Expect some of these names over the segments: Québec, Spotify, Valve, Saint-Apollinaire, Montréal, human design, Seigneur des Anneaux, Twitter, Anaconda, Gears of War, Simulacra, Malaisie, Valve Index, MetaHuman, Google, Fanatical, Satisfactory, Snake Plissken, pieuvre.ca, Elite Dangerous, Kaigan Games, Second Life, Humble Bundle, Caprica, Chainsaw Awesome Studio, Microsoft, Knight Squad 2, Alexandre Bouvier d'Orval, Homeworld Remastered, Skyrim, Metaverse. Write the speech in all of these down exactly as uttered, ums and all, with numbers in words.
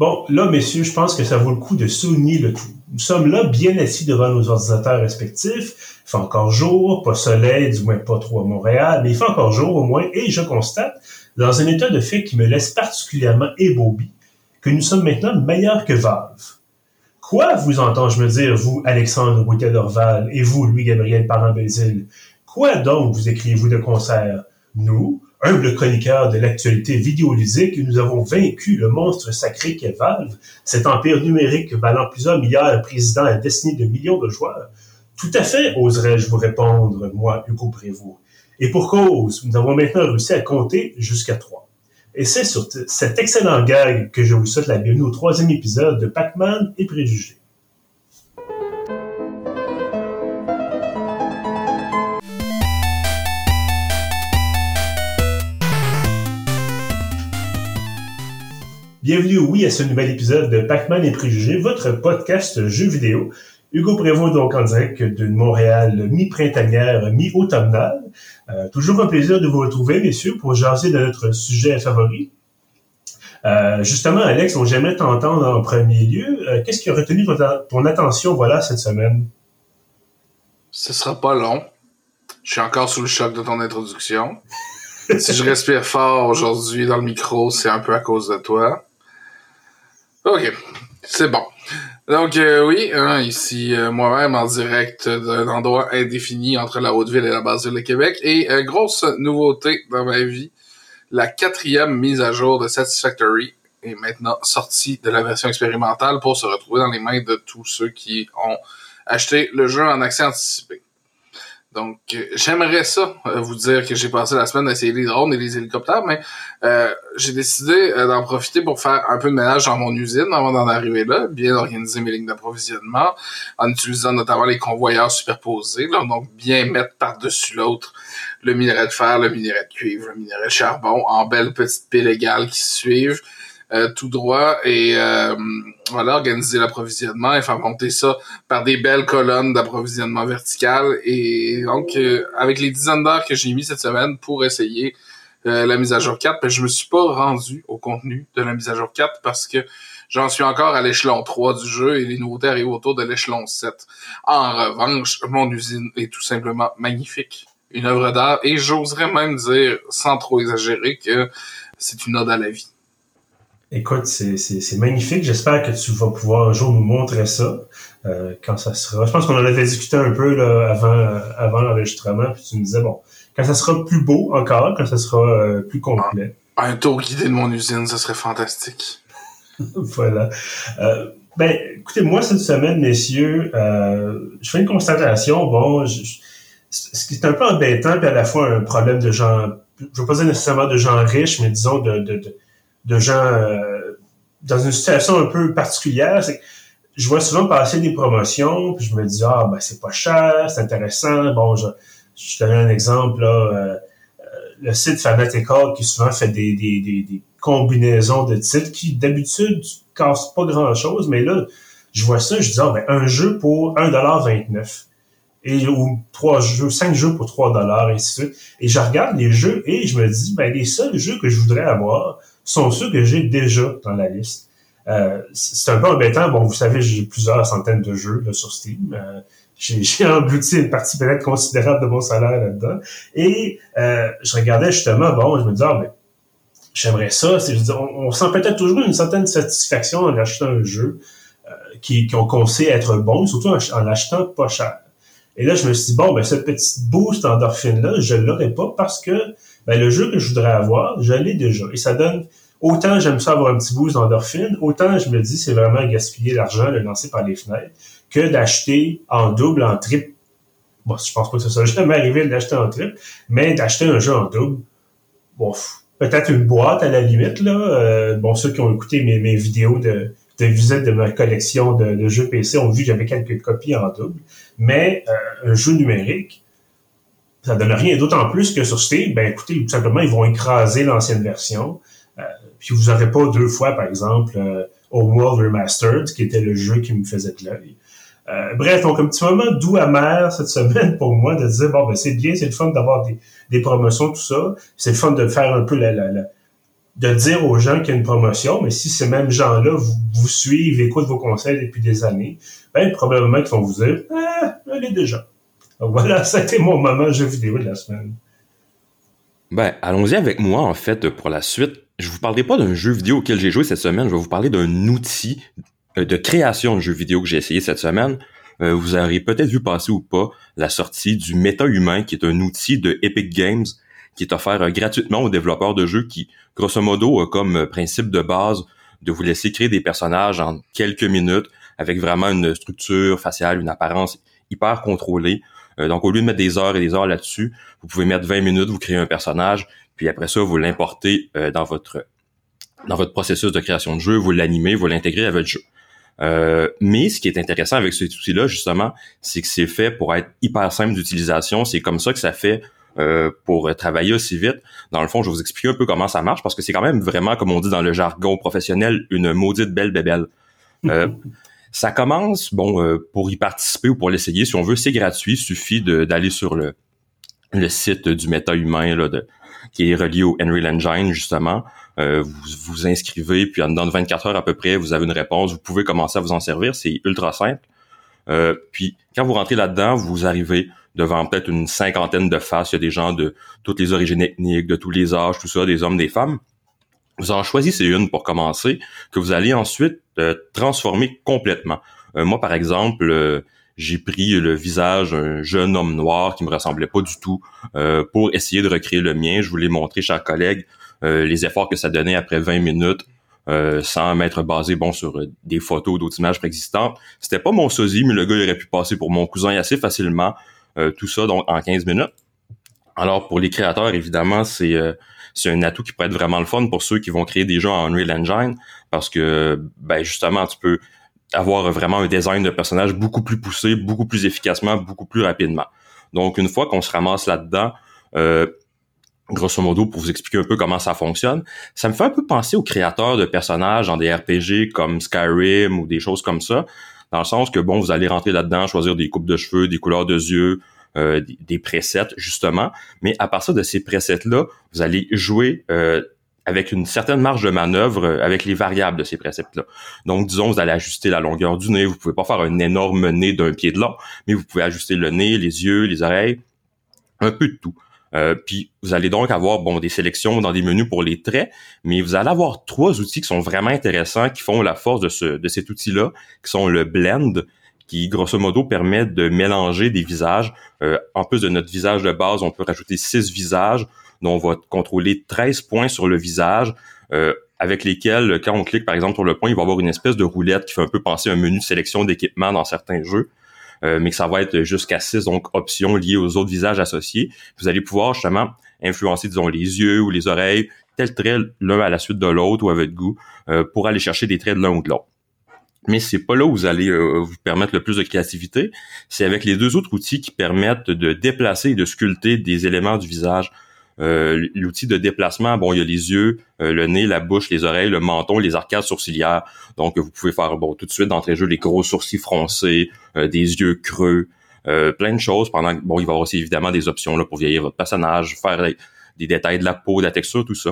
Bon, là, messieurs, je pense que ça vaut le coup de souligner le tout. Nous sommes là, bien assis devant nos ordinateurs respectifs. Il fait encore jour, pas soleil, du moins pas trop à Montréal, mais il fait encore jour au moins, et je constate, dans un état de fait qui me laisse particulièrement ébobi, que nous sommes maintenant meilleurs que Valve. Quoi, vous entends-je me dire, vous, Alexandre Bouvier d'Orval, et vous, Louis-Gabriel Parent-Bélisle? Quoi donc vous écrivez-vous de concert? Nous, humbles chroniqueurs de l'actualité vidéoludique, nous avons vaincu le monstre sacré qu'est Valve, cet empire numérique valant plusieurs milliards de présidents à destinée de millions de joueurs. Tout à fait, oserais-je vous répondre, moi, Hugo Prévost. Et pour cause, nous avons maintenant réussi à compter jusqu'à trois. Et c'est sur t- cet excellent gag que je vous souhaite la bienvenue au troisième épisode de Pac-Man et préjugés. Bienvenue, oui, à ce nouvel épisode de Pac-Man et préjugés, votre podcast jeux vidéo. Hugo Prévost, donc, en direct de Montréal, mi-printanière, mi-automnale. Euh, toujours un plaisir de vous retrouver, messieurs, pour jaser de notre sujet favori. Euh, justement, Alex, on j'aimerais t'entendre en premier lieu. Euh, qu'est-ce qui a retenu ton, ton attention, voilà, cette semaine? Ce sera pas long. Je suis encore sous le choc de ton introduction. Si je respire fort aujourd'hui dans le micro, c'est un peu à cause de toi. OK, c'est bon. Donc, euh, oui, hein, ici, euh, moi-même, en direct d'un endroit indéfini entre la Haute-Ville et la Basse-Ville de Québec. Et euh, grosse nouveauté dans ma vie, la quatrième mise à jour de Satisfactory est maintenant sortie de la version expérimentale pour se retrouver dans les mains de tous ceux qui ont acheté le jeu en accès anticipé. Donc, euh, j'aimerais ça euh, vous dire que j'ai passé la semaine à essayer les drones et les hélicoptères, mais euh, j'ai décidé euh, d'en profiter pour faire un peu de ménage dans mon usine avant d'en arriver là, bien organiser mes lignes d'approvisionnement, en utilisant notamment les convoyeurs superposés, là, donc bien mettre par-dessus l'autre le minerai de fer, le minerai de cuivre, le minerai de charbon, en belles petites piles égales qui se suivent euh, tout droit, et euh, voilà, organiser l'approvisionnement et faire monter ça par des belles colonnes d'approvisionnement verticales. Et donc, euh, avec les dizaines d'heures que j'ai mis cette semaine pour essayer euh, la mise à jour quatre, ben, je me suis pas rendu au contenu de la mise à jour quatre parce que j'en suis encore à l'échelon trois du jeu et les nouveautés arrivent autour de l'échelon sept. En revanche, mon usine est tout simplement magnifique. Une œuvre d'art et j'oserais même dire, sans trop exagérer, que c'est une ode à la vie. Écoute, c'est, c'est, c'est magnifique. J'espère que tu vas pouvoir un jour nous montrer ça euh, quand ça sera. Je pense qu'on en avait discuté un peu là, avant, avant l'enregistrement, puis tu me disais, bon, quand ça sera plus beau encore, quand ça sera euh, plus complet. Un tour guidé de mon usine, ça serait fantastique. Voilà. Euh, ben, écoutez, moi, cette semaine, messieurs, euh, je fais une constatation. Bon, je, je, ce qui est un peu embêtant, puis à la fois un problème de gens, je veux pas dire nécessairement de gens riches, mais disons de... de, de de gens euh, dans une situation un peu particulière, c'est que je vois souvent passer des promotions, puis je me dis « Ah, ben c'est pas cher, c'est intéressant. » Bon, je, je te donne un exemple, là, euh, euh, le site Fanatical qui souvent fait des, des, des, des combinaisons de titres qui, d'habitude, cassent pas grand-chose, mais là, je vois ça, je dis « Ah, ben un jeu pour un dollar vingt-neuf. » Et ou trois jeux, cinq jeux pour trois dollars, ainsi de suite. Et je regarde les jeux et je me dis « Ben les seuls jeux que je voudrais avoir, sont ceux que j'ai déjà dans la liste. » Euh, c'est un peu embêtant. Bon, vous savez, j'ai plusieurs centaines de jeux là, sur Steam. Euh, j'ai, j'ai englouti une partie peut-être considérable de mon salaire là-dedans. Et euh, je regardais justement, bon, je me disais, ah, ben, j'aimerais ça. C'est, je dis, on, on sent peut-être toujours une certaine satisfaction en achetant un jeu euh, qui, qu'on, qu'on sait être bon, surtout en, en l'achetant pas cher. Et là, je me suis dit, bon, ben ce petit boost endorphine-là, je l'aurais pas parce que ben, le jeu que je voudrais avoir, je l'ai déjà. Et ça donne... Autant j'aime ça avoir un petit boost d'endorphine, autant je me dis c'est vraiment gaspiller l'argent, le lancer par les fenêtres, que d'acheter en double, en triple. Bon, je pense pas que ça soit jamais arrivé d'acheter en triple, mais d'acheter un jeu en double, bon, peut-être une boîte à la limite, là. Euh, bon, ceux qui ont écouté mes, mes vidéos de, de visite de ma collection de, de jeux P C ont vu que j'avais quelques copies en double, mais euh, un jeu numérique, ça donne rien, d'autant plus que sur Steam, ben écoutez, tout simplement, ils vont écraser l'ancienne version. Puis vous n'aurez pas deux fois, par exemple, euh, Homeworld Remastered, qui était le jeu qui me faisait de l'œil. Euh, bref, donc un petit moment doux amer cette semaine pour moi de dire, bon, ben c'est bien, c'est le fun d'avoir des, des promotions, tout ça. C'est le fun de faire un peu la, la, la de dire aux gens qu'il y a une promotion, mais si ces mêmes gens-là vous, vous suivent, écoutent vos conseils depuis des années, ben probablement qu'ils vont vous dire « Ah, elle est déjà ». Voilà, c'était mon moment jeu vidéo de la semaine. Ben, allons-y avec moi, en fait, pour la suite. Je vous parlerai pas d'un jeu vidéo auquel j'ai joué cette semaine, je vais vous parler d'un outil de création de jeux vidéo que j'ai essayé cette semaine. Euh, vous aurez peut-être vu passer ou pas la sortie du MetaHuman, qui est un outil de Epic Games, qui est offert euh, gratuitement aux développeurs de jeux qui, grosso modo, a comme euh, principe de base de vous laisser créer des personnages en quelques minutes avec vraiment une structure faciale, une apparence hyper contrôlée. Euh, donc, au lieu de mettre des heures et des heures là-dessus, vous pouvez mettre vingt minutes, vous créez un personnage, puis après ça, vous l'importez euh, dans votre dans votre processus de création de jeu, vous l'animez, vous l'intégrez à votre jeu. Euh, mais ce qui est intéressant avec cet outil-là, justement, c'est que c'est fait pour être hyper simple d'utilisation. C'est comme ça que ça fait euh, pour travailler aussi vite. Dans le fond, je vais vous expliquer un peu comment ça marche, parce que c'est quand même vraiment, comme on dit dans le jargon professionnel, une maudite belle bébelle. Euh, ça commence, bon, euh, pour y participer ou pour l'essayer, si on veut, c'est gratuit. Il suffit de, d'aller sur le, le site du MetaHuman, là, de, qui est relié au Unreal Engine, justement. Euh, vous vous inscrivez, puis en dedans de vingt-quatre heures à peu près, vous avez une réponse. Vous pouvez commencer à vous en servir, c'est ultra simple. Euh, puis quand vous rentrez là-dedans, vous arrivez devant peut-être une cinquantaine de faces. Il y a des gens de toutes les origines ethniques, de tous les âges, tout ça, des hommes, des femmes. Vous en choisissez une pour commencer, que vous allez ensuite euh, transformer complètement. Euh, moi, par exemple, euh, j'ai pris le visage d'un jeune homme noir qui me ressemblait pas du tout euh, pour essayer de recréer le mien. Je voulais montrer, chers collègues, Euh, les efforts que ça donnait après vingt minutes, euh, sans m'être basé, bon, sur euh, des photos, d'autres images préexistantes. C'était pas mon sosie, mais le gars, il aurait pu passer pour mon cousin assez facilement, euh, tout ça, donc, en quinze minutes. Alors, pour les créateurs, évidemment, c'est, euh, c'est un atout qui pourrait être vraiment le fun pour ceux qui vont créer des jeux en Unreal Engine, parce que, ben, justement, tu peux avoir vraiment un design de personnage beaucoup plus poussé, beaucoup plus efficacement, beaucoup plus rapidement. Donc, une fois qu'on se ramasse là-dedans, euh, grosso modo, pour vous expliquer un peu comment ça fonctionne, ça me fait un peu penser aux créateurs de personnages dans des R P G comme Skyrim ou des choses comme ça, dans le sens que, bon, vous allez rentrer là-dedans, choisir des coupes de cheveux, des couleurs de yeux, euh, des presets, justement. Mais à partir de ces presets-là, vous allez jouer euh, avec une certaine marge de manœuvre euh, avec les variables de ces presets-là. Donc, disons, vous allez ajuster la longueur du nez. Vous pouvez pas faire un énorme nez d'un pied de long, mais vous pouvez ajuster le nez, les yeux, les oreilles, un peu de tout. Euh, puis vous allez donc avoir, bon, des sélections dans des menus pour les traits, mais vous allez avoir trois outils qui sont vraiment intéressants, qui font la force de ce de cet outil-là, qui sont le blend, qui grosso modo permet de mélanger des visages. Euh, en plus de notre visage de base, on peut rajouter six visages, dont on va contrôler treize points sur le visage, euh, avec lesquels, quand on clique par exemple sur le point, il va y avoir une espèce de roulette qui fait un peu penser à un menu de sélection d'équipement dans certains jeux. Euh, mais que ça va être jusqu'à six, donc options liées aux autres visages associés. Vous allez pouvoir justement influencer, disons, les yeux ou les oreilles, tel trait l'un à la suite de l'autre ou à votre goût, euh, pour aller chercher des traits de l'un ou de l'autre. Mais c'est pas là où vous allez euh, vous permettre le plus de créativité, c'est avec les deux autres outils qui permettent de déplacer et de sculpter des éléments du visage. Euh, l'outil de déplacement, bon, il y a les yeux, euh, le nez, la bouche, les oreilles, le menton, les arcades sourcilières. Donc, vous pouvez faire, bon, tout de suite d'entrée de jeu, les gros sourcils froncés, euh, des yeux creux, euh, plein de choses. Pendant que, bon, il va y avoir aussi évidemment des options là pour vieillir votre personnage, faire les, des détails de la peau, de la texture, tout ça.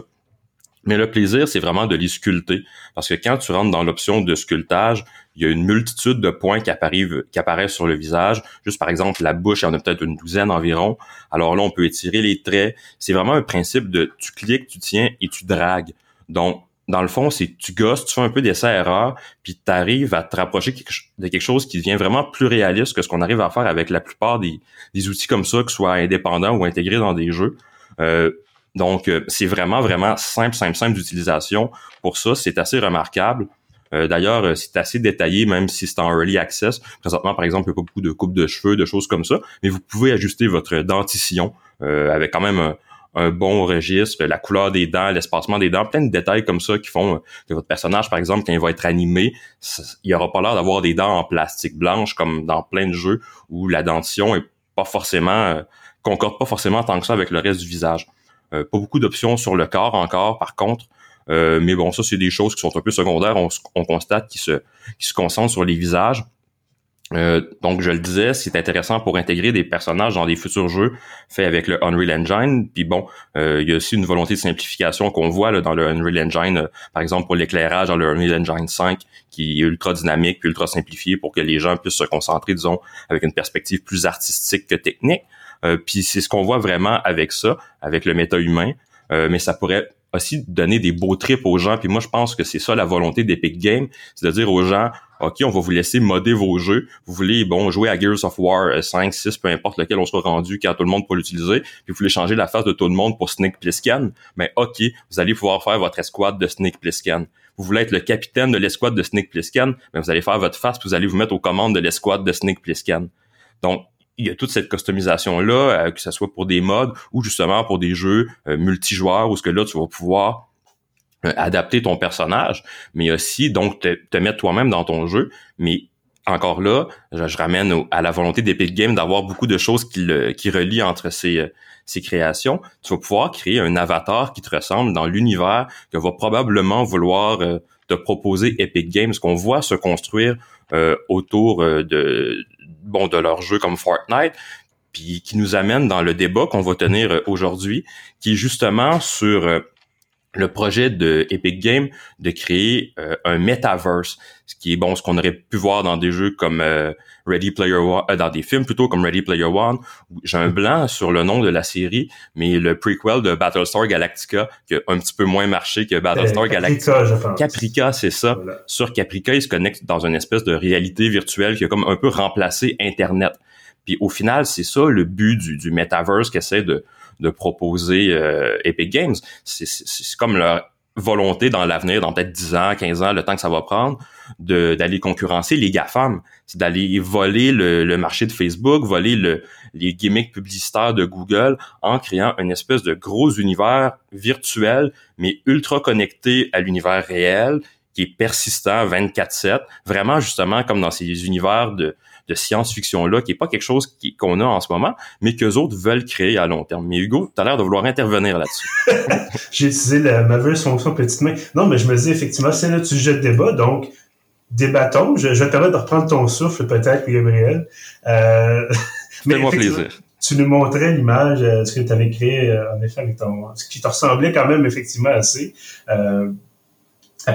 Mais le plaisir, c'est vraiment de les sculpter, parce que quand tu rentres dans l'option de sculptage, il y a une multitude de points qui apparaissent, qui apparaissent sur le visage. Juste par exemple, la bouche, il y en a peut-être une douzaine environ. Alors là, on peut étirer les traits. C'est vraiment un principe de tu cliques, tu tiens et tu dragues. Donc, dans le fond, c'est tu gosses, tu fais un peu d'essai-erreur, puis tu arrives à te rapprocher de quelque chose qui devient vraiment plus réaliste que ce qu'on arrive à faire avec la plupart des, des outils comme ça, que ce soit indépendants ou intégrés dans des jeux. Euh, Donc, euh, c'est vraiment, vraiment simple, simple, simple d'utilisation. Pour ça, c'est assez remarquable. Euh, d'ailleurs, euh, c'est assez détaillé, même si c'est en early access. Présentement, par exemple, il n'y a pas beaucoup de coupes de cheveux, de choses comme ça, mais vous pouvez ajuster votre dentition euh, avec quand même un, un bon registre, la couleur des dents, l'espacement des dents, plein de détails comme ça qui font que votre personnage, par exemple, quand il va être animé, ça, il n'aura pas l'air d'avoir des dents en plastique blanche comme dans plein de jeux où la dentition est pas forcément euh, concorde pas forcément tant que ça avec le reste du visage. Euh, pas beaucoup d'options sur le corps encore, par contre. Euh, mais bon, ça, c'est des choses qui sont un peu secondaires. On, on constate qu'ils se, qu'ils se concentrent sur les visages. Euh, donc, je le disais, c'est intéressant pour intégrer des personnages dans des futurs jeux faits avec le Unreal Engine. Puis bon, euh, il y a aussi une volonté de simplification qu'on voit là, dans le Unreal Engine, euh, par exemple pour l'éclairage dans le Unreal Engine cinq, qui est ultra dynamique puis ultra simplifié pour que les gens puissent se concentrer, disons, avec une perspective plus artistique que technique. Euh, puis c'est ce qu'on voit vraiment avec ça, avec le MetaHuman. Euh, mais ça pourrait aussi donner des beaux trips aux gens. Puis moi, je pense que c'est ça la volonté d'Epic Games, c'est de dire aux gens, OK, on va vous laisser modder vos jeux. Vous voulez, bon, jouer à Gears of War cinq, six, peu importe lequel on sera rendu quand tout le monde peut l'utiliser. Puis vous voulez changer la face de tout le monde pour Snake Plissken. Mais OK, vous allez pouvoir faire votre escouade de Snake Plissken. Vous voulez être le capitaine de l'escouade de Snake Plissken, mais vous allez faire votre face puis vous allez vous mettre aux commandes de l'escouade de Snake Plissken. Donc, il y a toute cette customisation-là, euh, que ce soit pour des mods ou justement pour des jeux euh, multijoueurs où ce que là, tu vas pouvoir euh, adapter ton personnage, mais aussi donc te, te mettre toi-même dans ton jeu. Mais encore là, je, je ramène au, à la volonté d'Epic Games d'avoir beaucoup de choses qui, le, qui relient entre ces, euh, ces créations. Tu vas pouvoir créer un avatar qui te ressemble dans l'univers que va probablement vouloir euh, te proposer Epic Games, qu'on voit se construire euh, autour euh, de... bon, de leurs jeux comme Fortnite, puis qui nous amène dans le débat qu'on va tenir aujourd'hui, qui est justement sur le projet de Epic Games de créer euh, un Metaverse, ce qui est bon, ce qu'on aurait pu voir dans des jeux comme euh, Ready Player One, euh, dans des films plutôt comme Ready Player One. J'ai un blanc sur le nom de la série, mais le prequel de Battlestar Galactica, qui a un petit peu moins marché que Battlestar euh, Galactica. Caprica, je pense. Caprica, c'est ça. Voilà. Sur Caprica, ils se connectent dans une espèce de réalité virtuelle qui a comme un peu remplacé Internet. Puis au final, c'est ça le but du, du Metaverse qu'essaie de de proposer euh, Epic Games. C'est, c'est, c'est comme leur volonté dans l'avenir, dans peut-être dix ans, quinze ans, le temps que ça va prendre, de d'aller concurrencer les GAFAM. C'est d'aller voler le, le marché de Facebook, voler le, les gimmicks publicitaires de Google en créant une espèce de gros univers virtuel, mais ultra connecté à l'univers réel, qui est persistant vingt-quatre sept, vraiment justement comme dans ces univers de de science-fiction-là, qui est pas quelque chose qui, qu'on a en ce moment, mais qu'eux autres veulent créer à long terme. Mais Hugo, t'as l'air de vouloir intervenir là-dessus. J'ai utilisé la merveilleuse fonction petite main. Non, mais je me dis, effectivement, c'est notre sujet de débat, donc débattons. Je, je vais te permettre de reprendre ton souffle, peut-être, Gabriel. Euh... Fais-moi plaisir. Tu nous montrais l'image, euh, ce que tu avais créé, euh, en effet, avec ton... ce qui te ressemblait quand même, effectivement, assez... Euh...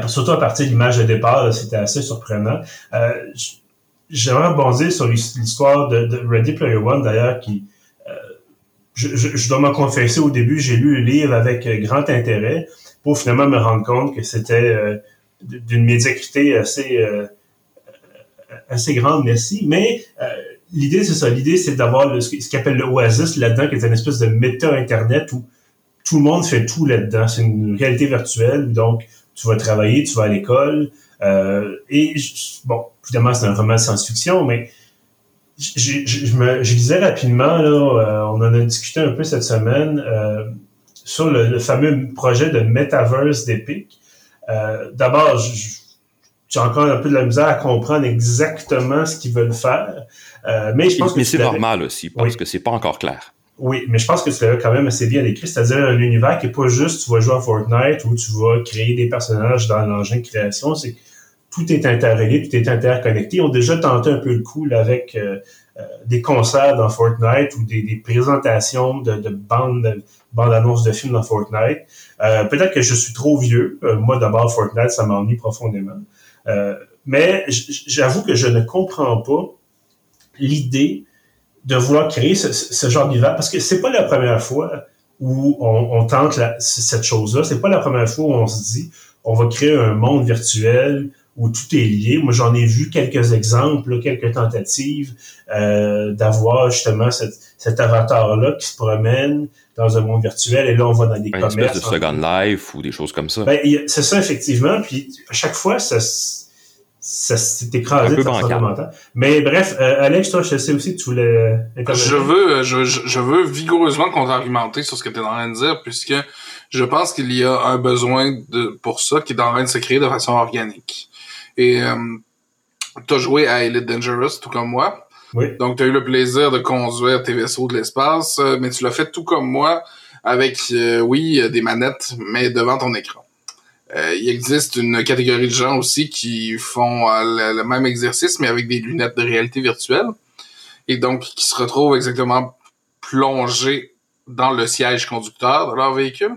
Surtout à partir de l'image de départ, là, c'était assez surprenant. Euh... J... J'aimerais rebondir sur l'histoire de, de Ready Player One, d'ailleurs, qui... Euh, je, je, je dois m'en confesser, au début, j'ai lu le livre avec grand intérêt pour finalement me rendre compte que c'était euh, d'une médiocrité assez euh, assez grande, merci. Mais euh, l'idée, c'est ça. L'idée, c'est d'avoir le, ce qu'ils appellent le Oasis là-dedans, qui est une espèce de méta-internet où tout le monde fait tout là-dedans. C'est une réalité virtuelle, donc tu vas travailler, tu vas à l'école... Euh, et, bon, évidemment, c'est un roman de science-fiction, mais je, je, je, me, je lisais rapidement, là, euh, on en a discuté un peu cette semaine, euh, sur le, le fameux projet de Metaverse d'Epic. Euh, d'abord, je, j'ai encore un peu de la misère à comprendre exactement ce qu'ils veulent faire, euh, mais je pense mais, que... Mais c'est normal aussi, parce oui. que c'est pas encore clair. Oui, mais je pense que tu l'avais quand même assez bien décrit, c'est-à-dire un univers qui est pas juste tu vas jouer à Fortnite ou tu vas créer des personnages dans l'engin de création, c'est... Tout est interrelié, tout est interconnecté. Ils ont déjà tenté un peu le coup là, avec euh, euh, des concerts dans Fortnite ou des, des présentations de, de bandes de, bandes annonces de films dans Fortnite. Euh, peut-être que je suis trop vieux. Euh, moi, d'abord, Fortnite, ça m'ennuie profondément. Euh, mais j'avoue que je ne comprends pas l'idée de vouloir créer ce, ce genre d'univers parce que c'est pas la première fois où on, on tente la, cette chose-là. C'est pas la première fois où on se dit on va créer un monde virtuel où tout est lié. Moi, j'en ai vu quelques exemples, là, quelques tentatives euh, d'avoir justement cette, cet avatar-là qui se promène dans un monde virtuel. Et là, on va dans des un commerces. Une espèce de Second Life ou des choses comme ça. Ben, c'est ça, effectivement. Puis, à chaque fois, ça, ça s'est écrasé. Mais bref, euh, Alex, toi, je sais aussi que tu voulais... Je veux, je, je veux vigoureusement contre-argumenter sur ce que tu es en train de dire, puisque je pense qu'il y a un besoin de, pour ça qui est en train de se créer de façon organique. Et euh, t'as joué à Elite Dangerous, tout comme moi. Oui. Donc, t'as eu le plaisir de conduire tes vaisseaux de l'espace, euh, mais tu l'as fait tout comme moi, avec, euh, oui, euh, des manettes, mais devant ton écran. Euh, il existe une catégorie de gens aussi qui font euh, le, le même exercice, mais avec des lunettes de réalité virtuelle. Et donc, qui se retrouvent exactement plongés dans le siège conducteur de leur véhicule.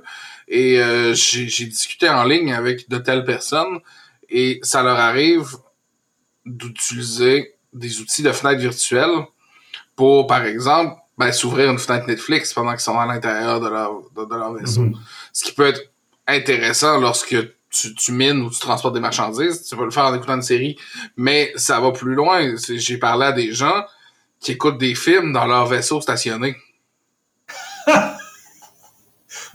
Et euh, j'ai, j'ai discuté en ligne avec de telles personnes et ça leur arrive d'utiliser des outils de fenêtre virtuelle pour, par exemple, ben, s'ouvrir une fenêtre Netflix pendant qu'ils sont à l'intérieur de leur, de, de leur vaisseau. Mm-hmm. Ce qui peut être intéressant lorsque tu, tu mines ou tu transportes des marchandises. Tu peux le faire en écoutant une série, mais ça va plus loin. J'ai parlé à des gens qui écoutent des films dans leur vaisseau stationné.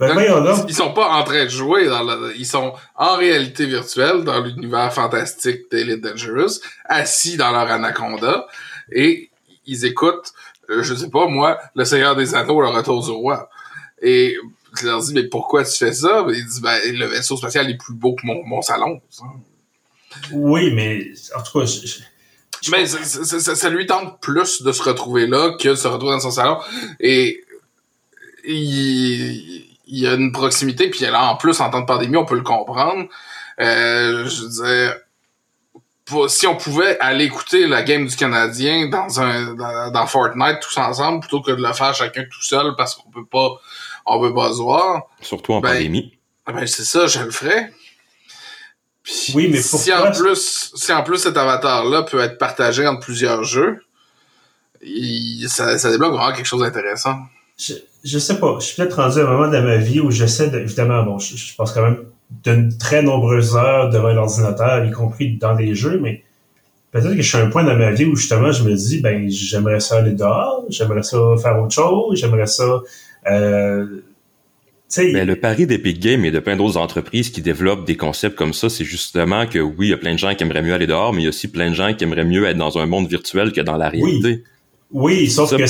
Donc, ben, ils sont pas en train de jouer dans le, ils sont en réalité virtuelle dans l'univers fantastique d'Elite Dangerous, assis dans leur Anaconda, et ils écoutent, euh, je sais pas moi, Le Seigneur des Anneaux, Le Retour du Roi. Et je leur dis, mais pourquoi tu fais ça? Ils disent, ben, le vaisseau spatial est plus beau que mon, mon salon. Ça. Oui, mais en tout cas... Je, je... Mais ça, ça, ça, ça lui tente plus de se retrouver là que de se retrouver dans son salon. Et il... il y a une proximité, puis là, en plus, en temps de pandémie, on peut le comprendre. Euh, je veux dire, pour, si on pouvait aller écouter la game du Canadien dans un dans, dans Fortnite tous ensemble, plutôt que de le faire chacun tout seul parce qu'on peut pas on peut pas se voir. Surtout en ben, pandémie. Ben c'est ça, je le ferais. Puis, oui, mais pourquoi? Si en plus, si en plus cet avatar-là peut être partagé entre plusieurs jeux, il, ça, ça débloque vraiment quelque chose d'intéressant. Je... Je sais pas. Je suis peut-être rendu à un moment dans ma vie où j'essaie de, évidemment, bon, je, je passe quand même de très nombreuses heures devant l'ordinateur, y compris dans les jeux, mais peut-être que je suis à un point dans ma vie où, justement, je me dis, ben, j'aimerais ça aller dehors, j'aimerais ça faire autre chose, j'aimerais ça, euh, mais le pari d'Epic Games et de plein d'autres entreprises qui développent des concepts comme ça, c'est justement que oui, il y a plein de gens qui aimeraient mieux aller dehors, mais il y a aussi plein de gens qui aimeraient mieux être dans un monde virtuel que dans la réalité. Oui. Oui, sauf ça, que...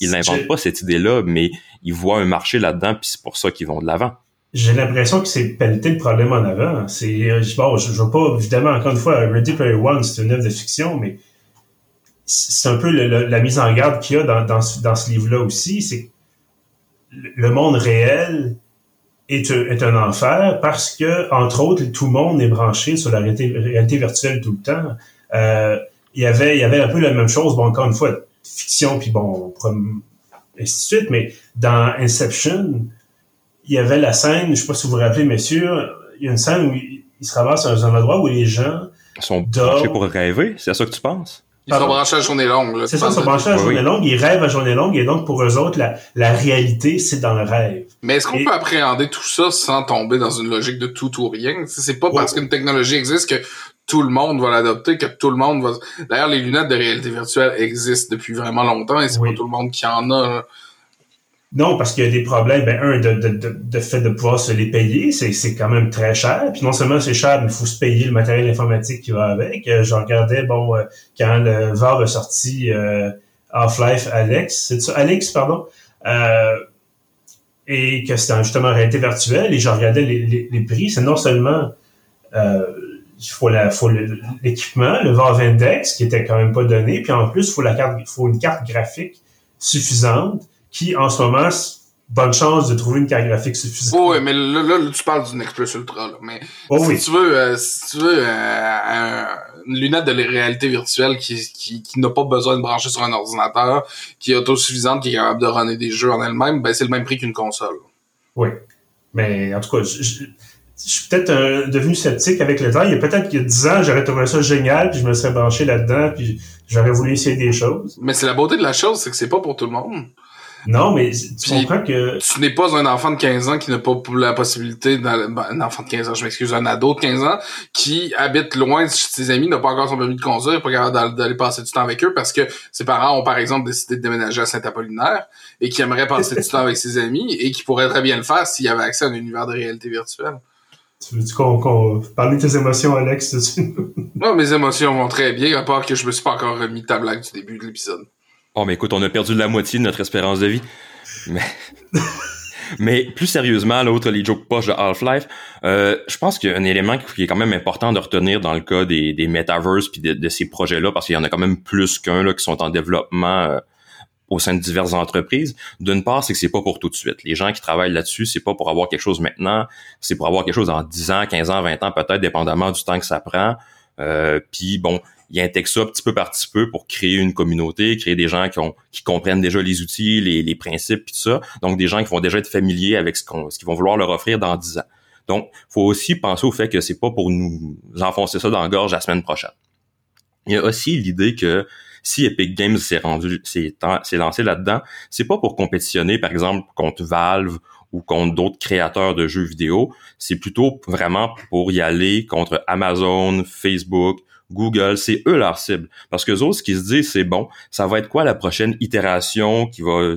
Ils n'inventent je... pas cette idée-là, mais ils voient un marché là-dedans, puis c'est pour ça qu'ils vont de l'avant. J'ai l'impression que c'est pelleter le problème en avant. C'est bon, je, je veux pas... Évidemment, encore une fois, Ready Player One, c'est une œuvre de fiction, mais c'est un peu le, le, la mise en garde qu'il y a dans, dans, dans ce livre-là aussi. C'est le monde réel est, est un enfer parce que, entre autres, tout le monde est branché sur la réalité, réalité virtuelle tout le temps. Euh, il y avait, il y avait un peu la même chose, bon, encore une fois... fiction, puis bon, et ainsi de suite, mais dans Inception, il y avait la scène, je sais pas si vous vous rappelez, messieurs, il y a une scène où ils il se ramassent dans un endroit où les gens... Ils sont branchés pour rêver, c'est à ça que tu penses? Ils Pardon. sont branchés à journée longue. Là, c'est ça, ils sont branchés à journée oui. longue, ils rêvent à journée longue, et donc pour eux autres, la, la réalité, c'est dans le rêve. Mais est-ce qu'on et... peut appréhender tout ça sans tomber dans une logique de tout ou rien? C'est pas ouais. parce qu'une technologie existe que... tout le monde va l'adopter, que tout le monde va... D'ailleurs, les lunettes de réalité virtuelle existent depuis vraiment longtemps et c'est oui. pas tout le monde qui en a. Non, parce qu'il y a des problèmes. Ben, un, de, de, de, de fait de pouvoir se les payer, c'est, c'est quand même très cher. Puis non seulement c'est cher, mais il faut se payer le matériel informatique qui va avec. Euh, je regardais, bon, euh, quand le Valve a sorti euh, Half-Life Alex, c'est ça? Alex, pardon. Euh, et que c'était justement réalité virtuelle. Et je regardais les, les, les prix. C'est non seulement... Euh, il faut la faut le, l'équipement, le Valve Index qui était quand même pas donné, puis en plus il faut la carte faut une carte graphique suffisante qui en ce moment bonne chance de trouver une carte graphique suffisante. Oh oui, mais là, là tu parles d'une X plus Ultra là, mais oh si, oui. tu veux, euh, si tu veux euh, un, une lunette de réalité virtuelle qui, qui qui n'a pas besoin de brancher sur un ordinateur, qui est autosuffisante, qui est capable de runner des jeux en elle-même, ben c'est le même prix qu'une console. Oui. Mais en tout cas, je, je, Je suis peut-être euh, devenu sceptique avec le temps. Il y a peut-être qu'il y a dix ans, j'aurais trouvé ça génial, puis je me serais branché là-dedans, puis j'aurais voulu essayer des choses. Mais c'est la beauté de la chose, c'est que c'est pas pour tout le monde. Non, mais tu puis, comprends que... Tu n'es pas un enfant de quinze ans qui n'a pas la possibilité... Dans, ben, un enfant de quinze ans, je m'excuse, un ado de quinze ans qui habite loin de ses amis, n'a pas encore son permis de conduire, n'est pas capable d'aller passer du temps avec eux parce que ses parents ont, par exemple, décidé de déménager à Saint-Apollinaire et qui aimerait passer du temps avec ses amis et qui pourrait très bien le faire s'il avait accès à un univers de réalité virtuelle. Tu veux-tu qu'on, qu'on parle de tes émotions, Alex? Non, mes émotions vont très bien, à part que je me suis pas encore remis de ta blague du début de l'épisode. Oh, mais écoute, on a perdu de la moitié de notre espérance de vie. Mais, mais plus sérieusement, l'autre, les jokes poches de Half-Life, euh, je pense qu'il y a un élément qui est quand même important de retenir dans le cas des, des Metaverse puis de, de ces projets-là, parce qu'il y en a quand même plus qu'un là qui sont en développement euh, au sein de diverses entreprises. D'une part, c'est que c'est pas pour tout de suite. Les gens qui travaillent là-dessus, c'est pas pour avoir quelque chose maintenant, c'est pour avoir quelque chose en dix ans, quinze ans, vingt ans, peut-être, dépendamment du temps que ça prend. Euh, puis bon, ils intègrent ça petit peu par petit peu pour créer une communauté, créer des gens qui ont qui comprennent déjà les outils, les, les principes, puis tout ça. Donc, des gens qui vont déjà être familiers avec ce qu'on, ce qu'ils vont vouloir leur offrir dans dix ans. Donc, faut aussi penser au fait que c'est pas pour nous enfoncer ça dans la gorge la semaine prochaine. Il y a aussi l'idée que si Epic Games s'est rendu, s'est, s'est lancé là-dedans, c'est pas pour compétitionner, par exemple, contre Valve ou contre d'autres créateurs de jeux vidéo. C'est plutôt vraiment pour y aller contre Amazon, Facebook, Google. C'est eux leur cible. Parce que eux autres, ce qu'ils se disent, c'est bon, ça va être quoi la prochaine itération qui va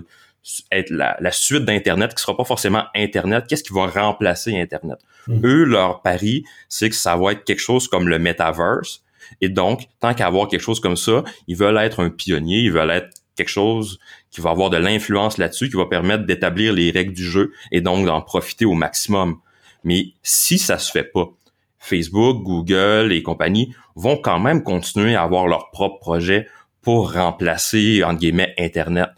être la, la suite d'Internet, qui sera pas forcément Internet. Qu'est-ce qui va remplacer Internet? Mmh. Eux, leur pari, c'est que ça va être quelque chose comme le Metaverse. Et donc, tant qu'à avoir quelque chose comme ça, ils veulent être un pionnier, ils veulent être quelque chose qui va avoir de l'influence là-dessus, qui va permettre d'établir les règles du jeu et donc d'en profiter au maximum. Mais si ça se fait pas, Facebook, Google et compagnie vont quand même continuer à avoir leur propre projet pour remplacer, entre guillemets, Internet.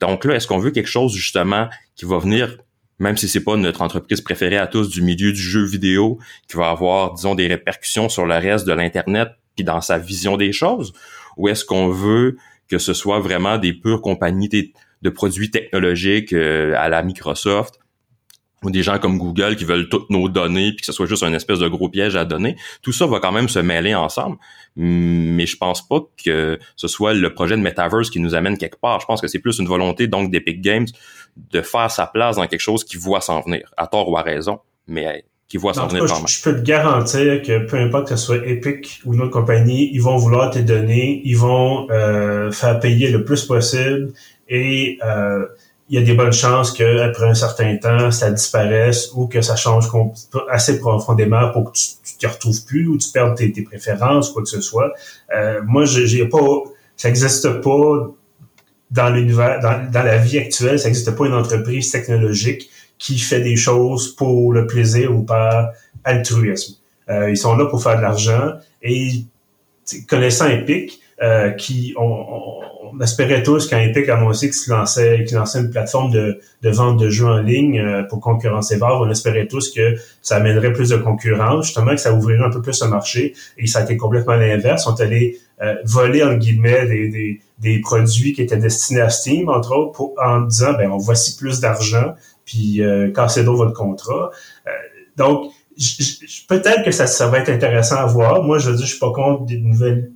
Donc là, est-ce qu'on veut quelque chose, justement, qui va venir, même si c'est pas notre entreprise préférée à tous du milieu du jeu vidéo, qui va avoir, disons, des répercussions sur le reste de l'Internet, puis dans sa vision des choses, ou est-ce qu'on veut que ce soit vraiment des pures compagnies de, de produits technologiques euh, à la Microsoft ou des gens comme Google qui veulent toutes nos données puis que ce soit juste une espèce de gros piège à donner. Tout ça va quand même se mêler ensemble, mais je pense pas que ce soit le projet de Metaverse qui nous amène quelque part. Je pense que c'est plus une volonté donc d'Epic Games de faire sa place dans quelque chose qui voit s'en venir, à tort ou à raison, mais qui voit s'en venir quand même. Je peux te garantir que peu importe que ce soit Epic ou une autre compagnie, ils vont vouloir tes données, ils vont euh, faire payer le plus possible et euh, il y a des bonnes chances que après un certain temps, ça disparaisse ou que ça change assez profondément pour que tu, tu t'y retrouves plus ou tu perdes tes, tes préférences, quoi que ce soit. Euh, moi, j'ai, j'ai pas, ça n'existe pas dans l'univers, dans, dans la vie actuelle, ça n'existe pas une entreprise technologique qui fait des choses pour le plaisir ou par altruisme. Euh, ils sont là pour faire de l'argent et connaissant Epic, euh, qui on, on, on espérait tous quand Epic a annoncé qu'il lançait, qu'il lançait une plateforme de, de vente de jeux en ligne euh, pour concurrencer Valve, on espérait tous que ça amènerait plus de concurrence, justement que ça ouvrirait un peu plus le marché et ça a été complètement l'inverse. On est allé euh, voler entre guillemets des, des, des produits qui étaient destinés à Steam, entre autres, pour, en disant ben on voici plus d'argent. Puis euh, casser donc votre contrat. Euh, donc, j- j- peut-être que ça, ça va être intéressant à voir. Moi, je veux dire, je suis pas contre des nouvelles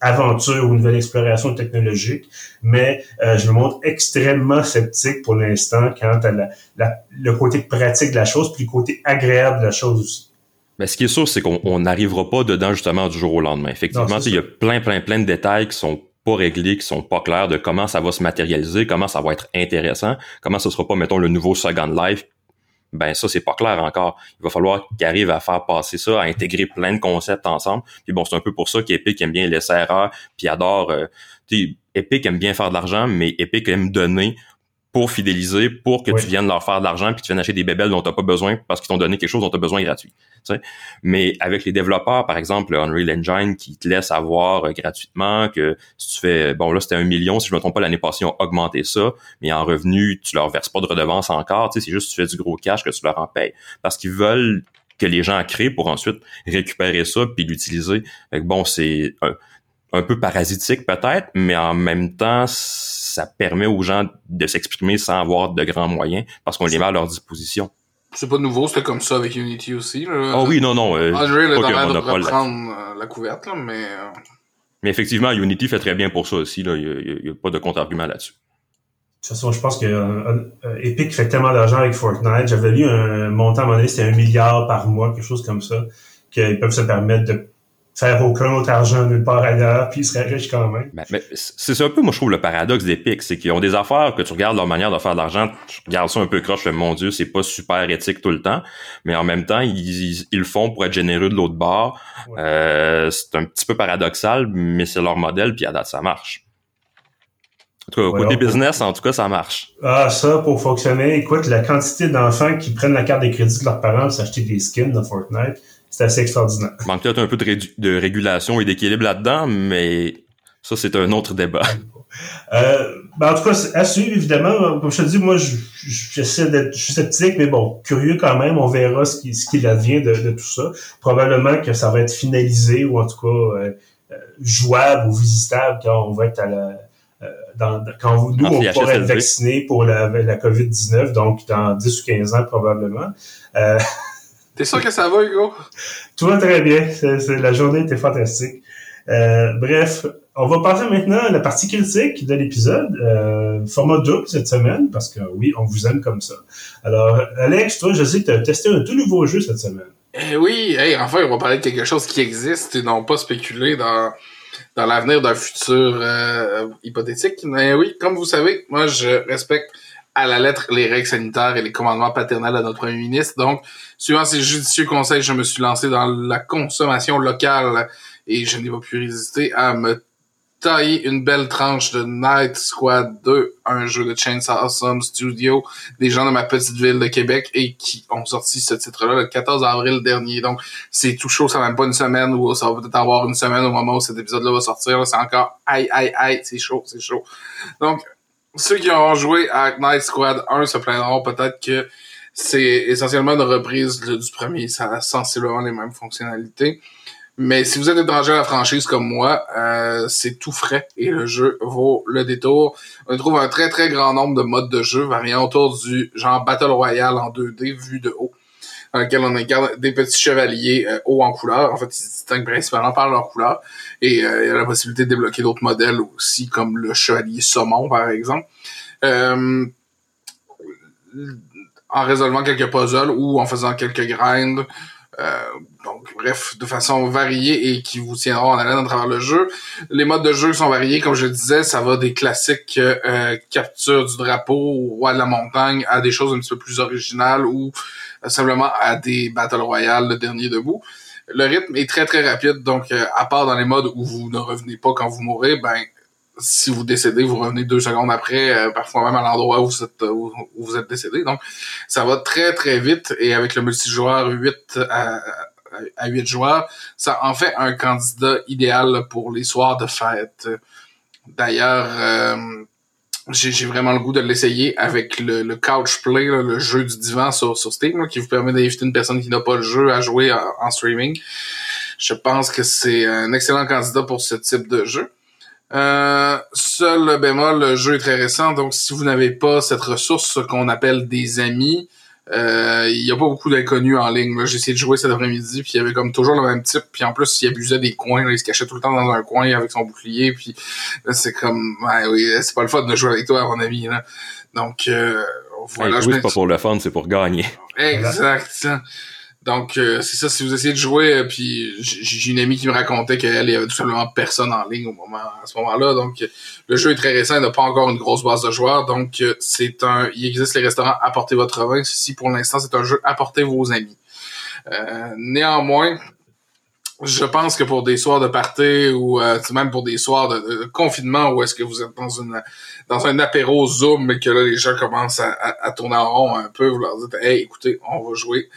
aventures ou nouvelles explorations technologiques, mais euh, je me montre extrêmement sceptique pour l'instant quant à la, la, le côté pratique de la chose, puis le côté agréable de la chose aussi. Mais ce qui est sûr, c'est qu'on n'arrivera pas dedans justement du jour au lendemain. Effectivement, il y a plein, plein, plein de détails qui sont pas réglés, qui sont pas clairs de comment ça va se matérialiser, comment ça va être intéressant, comment ce sera pas, mettons, le nouveau Second Life. Ben ça, c'est pas clair encore. Il va falloir qu'ils arrivent à faire passer ça, à intégrer plein de concepts ensemble. Puis bon, c'est un peu pour ça qu'Epic aime bien laisser erreur, puis adore... Euh, tu sais, Epic aime bien faire de l'argent, mais Epic aime donner pour fidéliser, pour que oui. tu viennes leur faire de l'argent, puis tu viennes acheter des bébelles dont t'as pas besoin parce qu'ils t'ont donné quelque chose dont t'as besoin gratuit. Tu sais. Mais avec les développeurs, par exemple, le Unreal Engine qui te laisse avoir euh, gratuitement que si tu fais, bon là c'était un million, si je me trompe pas l'année passée, ils ont augmenté ça, mais en revenu, tu leur verses pas de redevance encore, tu sais, c'est juste que tu fais du gros cash que tu leur en payes. Parce qu'ils veulent que les gens créent pour ensuite récupérer ça puis l'utiliser. Fait que bon, c'est un, un peu parasitique peut-être, mais en même temps, ça permet aux gens de s'exprimer sans avoir de grands moyens parce qu'on les met à leur disposition. C'est pas nouveau, c'était comme ça avec Unity aussi. Ah oh oui, non, non. Euh, Unreal est en train de reprendre la, la couverte, là, mais... Mais effectivement, Unity fait très bien pour ça aussi. Là. Il n'y a, a pas de contre-argument là-dessus. De toute façon, je pense que euh, Epic fait tellement d'argent avec Fortnite. J'avais lu un montant à un moment donné, c'était un milliard par mois, quelque chose comme ça, qu'ils peuvent se permettre de faire aucun autre argent nulle part ailleurs, puis ils seraient riches quand même. Ben, ben, c'est ça un peu, moi, je trouve, le paradoxe d'Epic, c'est qu'ils ont des affaires que tu regardes leur manière de faire de l'argent, tu regardes ça un peu croche, mon Dieu, c'est pas super éthique tout le temps, mais en même temps, ils, ils le font pour être généreux de l'autre bord. Ouais. Euh, c'est un petit peu paradoxal, mais c'est leur modèle, puis à date, ça marche. En tout cas, côté ouais, business, en tout cas, ça marche. Ah, ça, pour fonctionner, écoute, la quantité d'enfants qui prennent la carte de crédit de leurs parents pour s'acheter des skins dans Fortnite, c'est assez extraordinaire. Il manque peut-être un peu de, ré- de régulation et d'équilibre là-dedans, mais ça, c'est un autre débat. Euh, ben en tout cas, à suivre, évidemment. Comme je te dis, moi, j'essaie d'être, je suis sceptique, mais bon, curieux quand même. On verra ce qui, ce qu'il advient de, de tout ça. Probablement que ça va être finalisé ou en tout cas euh, jouable ou visitable quand on va être à la... Dans, dans, quand vous, nous, en on pourrait être vaccinés pour la, la covid dix-neuf, donc dans dix ou quinze ans probablement. Euh... T'es sûr que ça va, Hugo? Tout va très bien. C'est, c'est, la journée était fantastique. Euh, bref, on va passer maintenant à la partie critique de l'épisode. Euh, format double cette semaine, parce que oui, on vous aime comme ça. Alors, Alex, toi, je sais que tu as testé un tout nouveau jeu cette semaine. Eh oui, hey, enfin, on va parler de quelque chose qui existe et non pas spéculer dans... dans l'avenir d'un futur euh, hypothétique. Mais oui, comme vous savez, moi, je respecte à la lettre les règles sanitaires et les commandements paternels de notre premier ministre. Donc, suivant ses judicieux conseils, je me suis lancé dans la consommation locale et je n'ai pas pu résister à me tailler une belle tranche de Night Squad deux, un jeu de Chainsaw Awesome Studio, des gens de ma petite ville de Québec et qui ont sorti ce titre-là le quatorze avril dernier. Donc, c'est tout chaud, ça va même pas une semaine ou ça va peut-être avoir une semaine au moment où cet épisode-là va sortir. Là, c'est encore aïe, aïe, aïe, c'est chaud, c'est chaud. Donc, ceux qui auront joué à Night Squad un se plaindront peut-être que c'est essentiellement une reprise du premier. Ça a sensiblement les mêmes fonctionnalités. Mais si vous êtes étranger à la franchise comme moi, euh, c'est tout frais et le jeu vaut le détour. On trouve un très très grand nombre de modes de jeu variant autour du genre Battle Royale en deux D vu de haut, dans lequel on incarne des petits chevaliers euh, hauts en couleur. En fait, ils se distinguent principalement par leur couleur. Et euh, il y a la possibilité de débloquer d'autres modèles aussi, comme le chevalier saumon par exemple. Euh, en résolvant quelques puzzles ou en faisant quelques grinds. Euh, donc bref, de façon variée et qui vous tiendra en haleine à travers le jeu. Les modes de jeu sont variés, comme je le disais, ça va des classiques euh, capture du drapeau au roi de la montagne à des choses un petit peu plus originales ou euh, simplement à des Battle Royale, le dernier debout. Le rythme est très très rapide, donc euh, à part dans les modes où vous ne revenez pas quand vous mourrez, ben si vous décédez, vous revenez deux secondes après, euh, parfois même à l'endroit où vous êtes où, où vous êtes décédé. Donc, ça va très, très vite. Et avec le multijoueur huit à huit joueurs, ça en fait un candidat idéal pour les soirs de fête. D'ailleurs, euh, j'ai, j'ai vraiment le goût de l'essayer avec le, le couch play, là, le jeu du divan sur, sur Steam, là, qui vous permet d'inviter une personne qui n'a pas le jeu à jouer en, en streaming. Je pense que c'est un excellent candidat pour ce type de jeu. Euh, seul bémol, le jeu est très récent, donc si vous n'avez pas cette ressource qu'on appelle des amis, euh, il n'y a pas beaucoup d'inconnus en ligne. Là, j'ai essayé de jouer cet après-midi, puis il y avait comme toujours le même type, puis en plus, il abusait des coins, là, il se cachait tout le temps dans un coin avec son bouclier, puis là, c'est comme, ouais, oui, c'est pas le fun de jouer avec toi, à mon avis, là. Donc, euh, voilà. Hey, je c'est pas pour le fun, c'est pour gagner. Exact. Donc, euh, c'est ça, si vous essayez de jouer, euh, puis j'ai une amie qui me racontait qu'elle, il y avait tout simplement personne en ligne au moment, à ce moment-là. Donc, le jeu est très récent, il n'a pas encore une grosse base de joueurs. Donc, euh, c'est un, il existe les restaurants « Apportez votre vin ». Ceci, pour l'instant, c'est un jeu « Apportez vos amis euh, ». Néanmoins, je pense que pour des soirs de party ou euh, même pour des soirs de, de confinement où est-ce que vous êtes dans une dans un apéro Zoom et que là, les gens commencent à, à, à tourner en rond un peu, vous leur dites « Hey, écoutez, on va jouer ».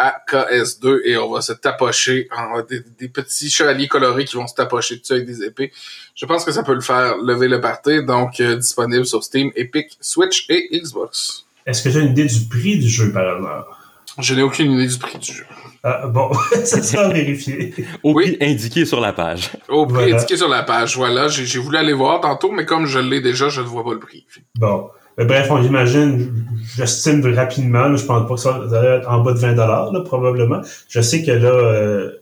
À K S deux et on va se tapocher en des, des petits chevaliers colorés qui vont se tapocher dessus avec des épées. Je pense que ça peut le faire lever le party, donc euh, disponible sur Steam, Epic, Switch et Xbox. Est-ce que tu as une idée du prix du jeu par hasard? Je n'ai aucune idée du prix du jeu. Ah, bon, ça sera vérifié. Au oui. prix indiqué sur la page. Au prix voilà. indiqué sur la page, voilà. J'ai, j'ai voulu aller voir tantôt, mais comme je l'ai déjà, je ne vois pas le prix. Bon. Bref, on imagine, j'estime rapidement, je pense pas que ça va être en bas de vingt dollars là, probablement. Je sais que là, euh,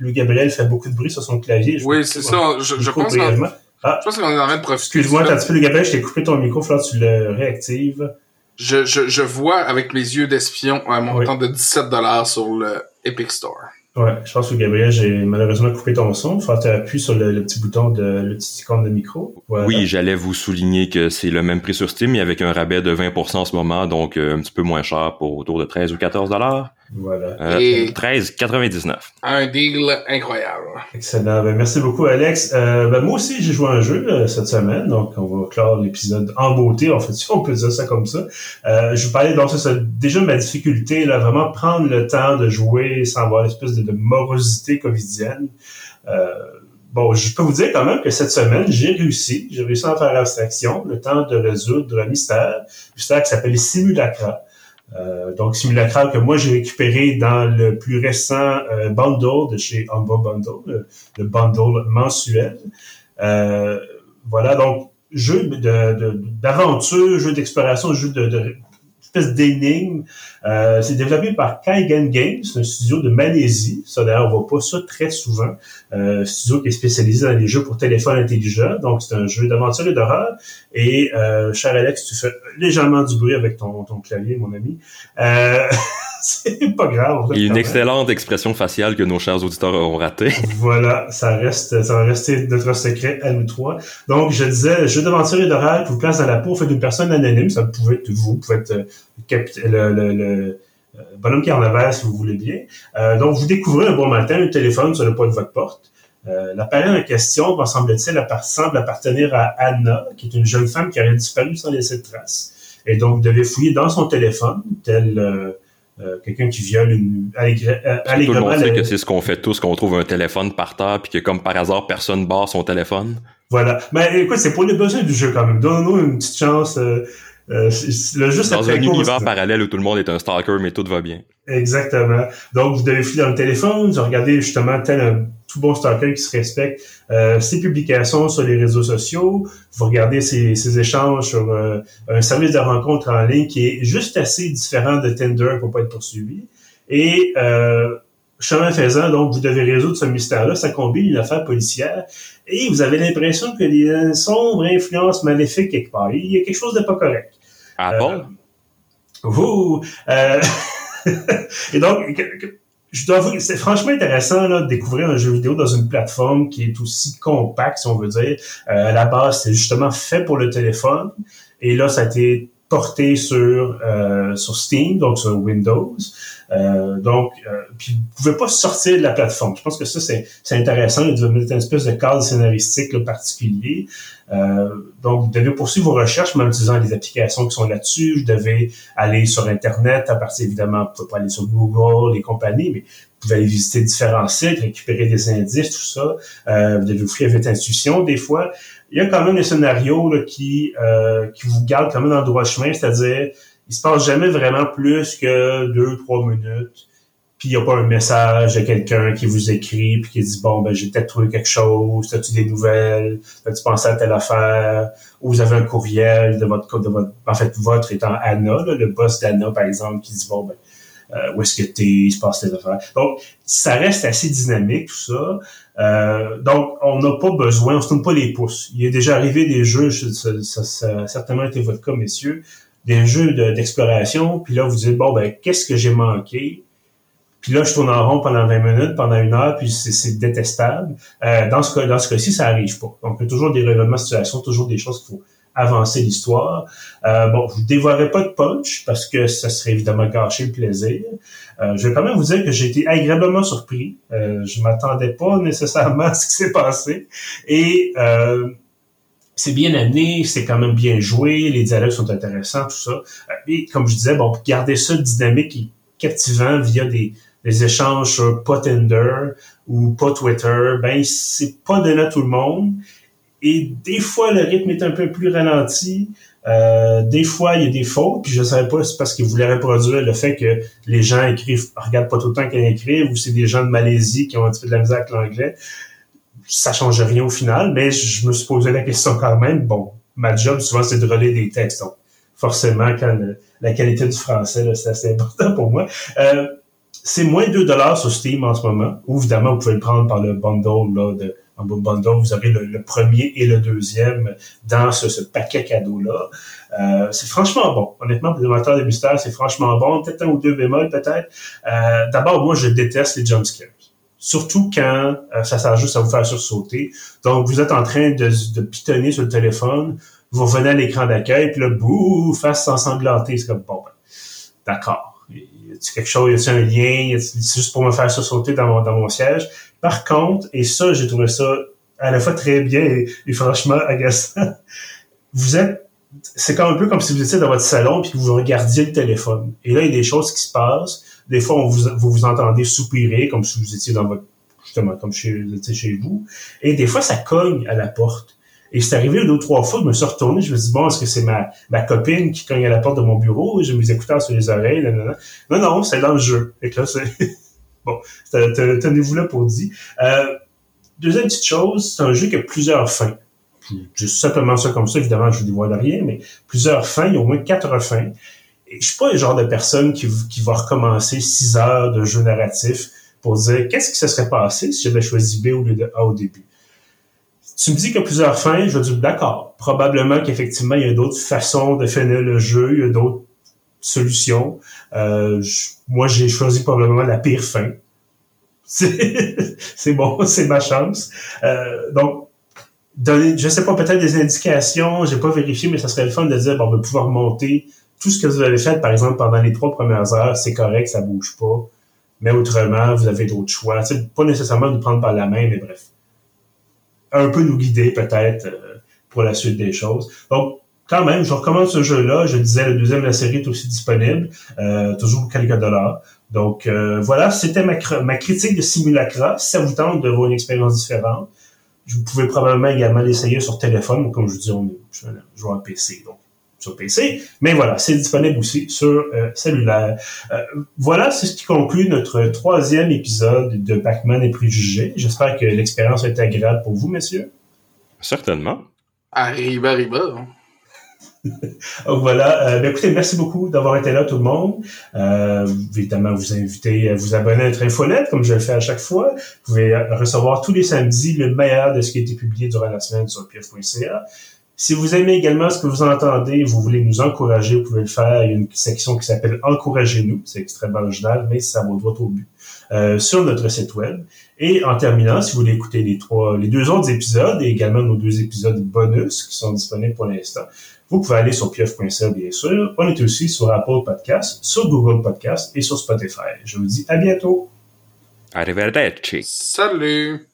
Louis-Gabriel fait beaucoup de bruit sur son clavier. Je oui, c'est ça. Je, je, pense ah. je pense qu'on est en train de profiter. Excuse-moi, t'as un petit peu, Louis-Gabriel, je t'ai coupé ton micro, il faut que tu le réactives. Je, je, je vois avec mes yeux d'espion un montant oui. de dix-sept dollars sur le Epic Store. Ouais, je pense que Gabriel, j'ai malheureusement coupé ton son. Faut que tu appuies sur le, le petit bouton de le petit icône de micro. Voilà. Oui, j'allais vous souligner que c'est le même prix sur Steam, mais avec un rabais de vingt pour cent en ce moment, donc euh, un petit peu moins cher pour autour de treize ou quatorze dollars. Voilà. Euh, Et treize quatre-vingt-dix-neuf. Un deal incroyable. Excellent. Ben, merci beaucoup, Alex. Euh, ben, moi aussi, j'ai joué à un jeu euh, cette semaine, donc on va clore l'épisode en beauté. En fait, si on peut dire ça comme ça. Euh, je vous parlais donc ça, ça déjà ma difficulté là, vraiment prendre le temps de jouer sans avoir l'espèce de, de morosité covidienne. Euh, Bon, je peux vous dire quand même que cette semaine, j'ai réussi. J'ai réussi à en faire abstraction, le temps de résoudre un mystère, un mystère qui s'appelle Simulacra. Euh, donc, Simulacra que moi, j'ai récupéré dans le plus récent euh, bundle de chez Humble Bundle, le, le bundle mensuel. Euh, voilà, donc, jeu de, de, d'aventure, jeu d'exploration, jeu de... de espèce d'énigme. Euh, c'est développé par Kaigan Games, un studio de Malaisie. Ça, d'ailleurs, on voit pas ça très souvent. Euh, studio qui est spécialisé dans les jeux pour téléphone intelligent. Donc, c'est un jeu d'aventure et d'horreur. Et, euh, cher Alex, tu fais légèrement du bruit avec ton, ton clavier, mon ami. Euh, c'est pas grave. En fait, il y a une excellente expression faciale que nos chers auditeurs auront ratée. Voilà. Ça reste, ça va rester notre secret à nous trois. Donc, je disais, jeu d'aventure et d'horreur qui vous place dans la peau, fait d'une personne anonyme. Ça pouvait être vous, pouvez être, Le, le, le bonhomme carnaval, si vous voulez bien. Euh, donc, vous découvrez un bon matin un téléphone sur le pas de votre porte. Euh, l'appareil en question, ben, semble-t-il, semble appartenir à Anna, qui est une jeune femme qui aurait disparu sans laisser de traces. Et donc, vous devez fouiller dans son téléphone, tel euh, euh, quelqu'un qui viole une... Allégr... Tout le monde sait que c'est ce qu'on fait tous, qu'on trouve un téléphone par terre, puis que comme par hasard, personne barre son téléphone. Voilà. Mais écoute, c'est pour les besoins du jeu quand même. Donne-nous une petite chance... Euh... Euh, le jeu, dans un univers parallèle où tout le monde est un stalker, mais tout va bien. Exactement. Donc, vous devez filer dans le téléphone, vous regardez justement tel un tout bon stalker qui se respecte, euh, ses publications sur les réseaux sociaux, vous regardez ses, ses échanges sur euh, un service de rencontre en ligne qui est juste assez différent de Tinder pour pas être poursuivi. Et... Euh, chemin faisant, donc, vous devez résoudre ce mystère-là. Ça combine une affaire policière et vous avez l'impression qu'il y a une sombre influence maléfique quelque part. Il y a quelque chose de pas correct. Ah euh, bon? Ouh! Euh, et donc, je dois avouer, c'est franchement intéressant là, de découvrir un jeu vidéo dans une plateforme qui est aussi compacte, si on veut dire. Euh, à la base, c'est justement fait pour le téléphone. Et là, ça a été porté sur euh, sur Steam, donc sur Windows. Euh, donc, euh, puis vous pouvez pas sortir de la plateforme. Je pense que ça, c'est, c'est intéressant. Il devait mettre une espèce de cadre scénaristique là, particulier. Euh, donc, vous devez poursuivre vos recherches, même en utilisant les applications qui sont là-dessus. Vous devez aller sur Internet, à partir, évidemment, vous pouvez pas aller sur Google, les compagnies, mais vous pouvez aller visiter différents sites, récupérer des indices, tout ça. Euh, vous devez vous fier avec intuition, des fois. Il y a quand même des scénarios là, qui euh, qui vous gardent quand même dans le droit chemin, c'est-à-dire il se passe jamais vraiment plus que deux, trois minutes, puis il n'y a pas un message de quelqu'un qui vous écrit puis qui dit « Bon, ben j'ai peut-être trouvé quelque chose, as-tu des nouvelles, as-tu pensé à telle affaire ?» ou vous avez un courriel de votre... de votre en fait, votre étant Anna, là, le boss d'Anna, par exemple, qui dit « Bon, ben euh, où est-ce que t'es, il se passe telle affaire ?» Donc, ça reste assez dynamique, tout ça. Euh, donc, on n'a pas besoin, on se tourne pas les pouces. Il est déjà arrivé des jeux, ça, ça, ça a certainement été votre cas, messieurs, des jeux de, d'exploration, puis là, vous dites, bon, ben, qu'est-ce que j'ai manqué? Puis là, je tourne en rond pendant vingt minutes, pendant une heure, puis c'est, c'est détestable. Euh, dans ce cas, dans ce cas-ci, ça arrive pas. Donc, il y a toujours des revirements de situation, toujours des choses qu'il faut avancer l'histoire. Euh, bon, je vous dévoilerai pas de punch, parce que ça serait évidemment gâcher le plaisir. Euh, je vais quand même vous dire que j'ai été agréablement surpris. Euh, je m'attendais pas nécessairement à ce qui s'est passé. Et... Euh, c'est bien amené, c'est quand même bien joué, les dialogues sont intéressants, tout ça. Et comme je disais, bon, garder ça dynamique et captivant via des, des échanges sur pas Tinder ou pas Twitter, ben c'est pas donné à tout le monde. Et des fois, le rythme est un peu plus ralenti. Euh, des fois, il y a des fautes, puis je ne savais pas si c'est parce qu'ils voulaient reproduire le fait que les gens écrivent, regardent pas tout le temps qu'ils écrivent, ou c'est des gens de Malaisie qui ont un petit peu de la misère avec l'anglais. Ça change rien au final, mais je me suis posé la question quand même. Bon, ma job, souvent, c'est de relayer des textes. Donc, forcément, quand le, la qualité du français, là, c'est assez important pour moi. Euh, c'est moins deux dollars sur Steam en ce moment. Ou, évidemment, vous pouvez le prendre par le bundle, là, de, en bundle, vous aurez le, le premier et le deuxième dans ce, ce paquet cadeau-là. Euh, c'est franchement bon. Honnêtement, pour les amateurs de mystère, c'est franchement bon. Peut-être un ou deux bémols, peut-être. Euh, d'abord, moi, je déteste les jumpscares. Surtout quand euh, ça sert juste à vous faire sursauter. Donc, vous êtes en train de, de pitonner sur le téléphone, vous revenez à l'écran d'accueil, puis là, bouh, face s'ensanglanter. C'est comme, bon, ben, d'accord. Y a-t-il quelque chose, y a-t-il un lien, y a-t-il, c'est juste pour me faire sursauter dans mon, dans mon siège. Par contre, et ça, j'ai trouvé ça à la fois très bien et, et franchement agaçant, vous êtes, c'est comme un peu comme si vous étiez dans votre salon puis que vous regardiez le téléphone. Et là, il y a des choses qui se passent. Des fois, on vous, vous vous entendez soupirer comme si vous étiez dans votre justement, comme chez, chez vous. Et des fois, ça cogne à la porte. Et c'est arrivé deux ou trois fois, je me suis retourné, je me suis dit, bon, est-ce que c'est ma, ma copine qui cogne à la porte de mon bureau? J'ai mes écouteurs sur les oreilles, nanana. Non, non, c'est dans le jeu. Fait que là, c'est... bon, tenez-vous là pour dit. Euh, deuxième petite chose, c'est un jeu qui a plusieurs fins. Juste simplement ça comme ça, évidemment, je ne vous dévoile rien, mais plusieurs fins, il y a au moins quatre fins. Et je ne suis pas le genre de personne qui, qui va recommencer six heures de jeu narratif pour dire qu'est-ce qui se serait passé si j'avais choisi B au lieu de A au début. Tu me dis qu'il y a plusieurs fins, je vais dire d'accord. Probablement qu'effectivement, il y a d'autres façons de finir le jeu, il y a d'autres solutions. Euh, je, moi, j'ai choisi probablement la pire fin. C'est, c'est bon, c'est ma chance. Euh, donc, donner, je sais pas, peut-être des indications, j'ai pas vérifié, mais ça serait le fun de dire, bon, on va pouvoir monter. Tout ce que vous avez fait, par exemple, pendant les trois premières heures, c'est correct, ça bouge pas. Mais autrement, vous avez d'autres choix. Tu sais, pas nécessairement nous prendre par la main, mais bref. Un peu nous guider, peut-être, euh, pour la suite des choses. Donc, quand même, je recommande ce jeu-là. Je disais, le deuxième de la série est aussi disponible. Euh, toujours quelques dollars. Donc, euh, voilà, c'était ma, cr- ma critique de Simulacra. Si ça vous tente de voir une expérience différente, vous pouvez probablement également l'essayer sur téléphone. Comme je vous dis, on est joueur P C, donc sur P C. Mais voilà, c'est disponible aussi sur euh, cellulaire. Euh, voilà, c'est ce qui conclut notre troisième épisode de Pac-Man et préjugés. J'espère que l'expérience a été agréable pour vous, messieurs. Certainement. Arriba, arriba. Donc voilà, euh, bien, écoutez, merci beaucoup d'avoir été là tout le monde. Euh, évidemment, vous invitez à vous abonner à notre infolette, comme je le fais à chaque fois. Vous pouvez recevoir tous les samedis le meilleur de ce qui a été publié durant la semaine sur pieuvre point c a. Si vous aimez également ce que vous entendez, vous voulez nous encourager, vous pouvez le faire. Il y a une section qui s'appelle « Encouragez-nous ». C'est extrêmement original, mais ça va droit au but. Euh, sur notre site web. Et en terminant, si vous voulez écouter les trois, les deux autres épisodes et également nos deux épisodes bonus qui sont disponibles pour l'instant, vous pouvez aller sur pieuvre point c a, bien sûr. On est aussi sur Apple Podcasts, sur Google Podcasts et sur Spotify. Je vous dis à bientôt. Arrivederci. Salut.